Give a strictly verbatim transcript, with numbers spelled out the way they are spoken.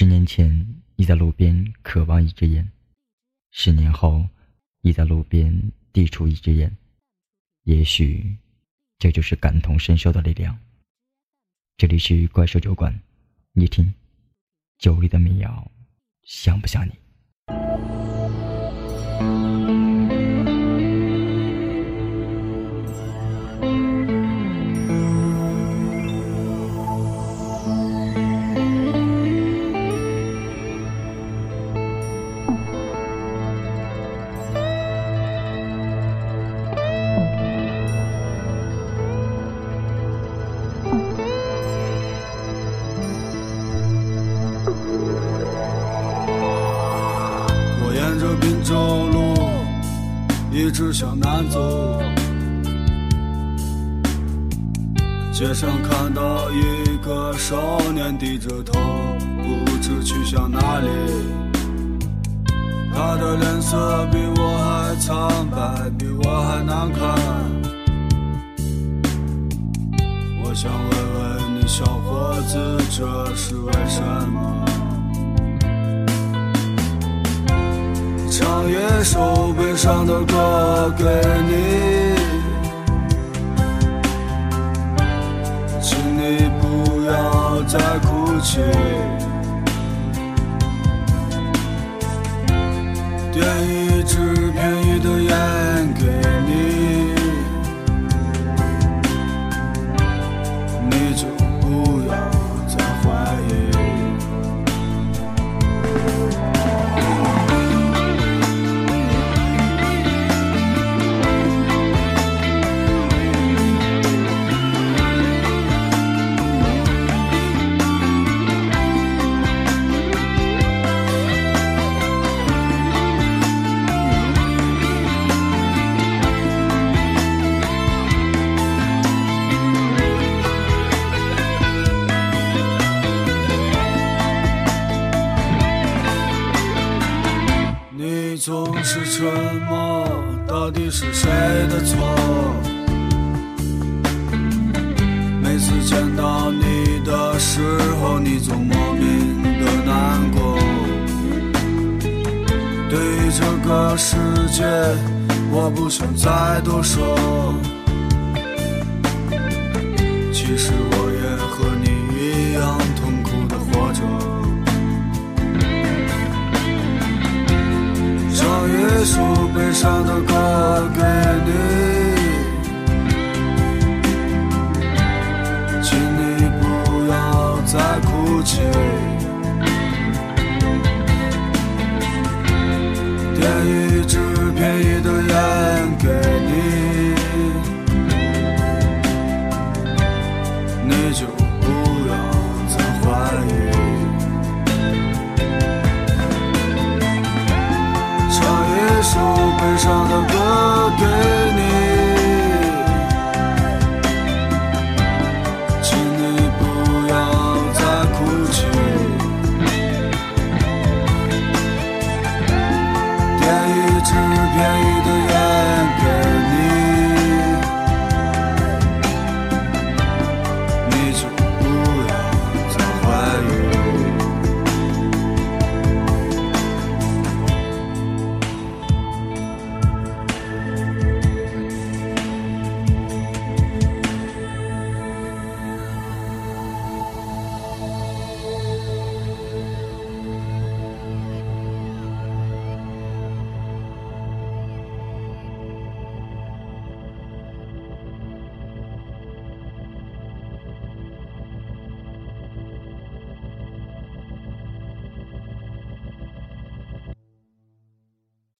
十年前你在路边渴望一支烟，十年后你在路边递出一支烟，也许这就是感同身受的力量。这里是怪兽酒馆，你听酒里的民谣，想不想你。一直向南走，街上看到一个少年低着头，不知去向哪里。他的脸色比我还苍白，比我还难看。我想问问你，小伙子，这是为什么？唱一首悲伤的歌给你，请你不要再哭泣。点一支便宜的烟给你，你就不要再怀疑。总是沉默，到底是谁的错？每次见到你的时候，你总莫名的难过。对于这个世界，我不想再多说。其实我也和你一样痛苦的活着。唱一首悲伤的歌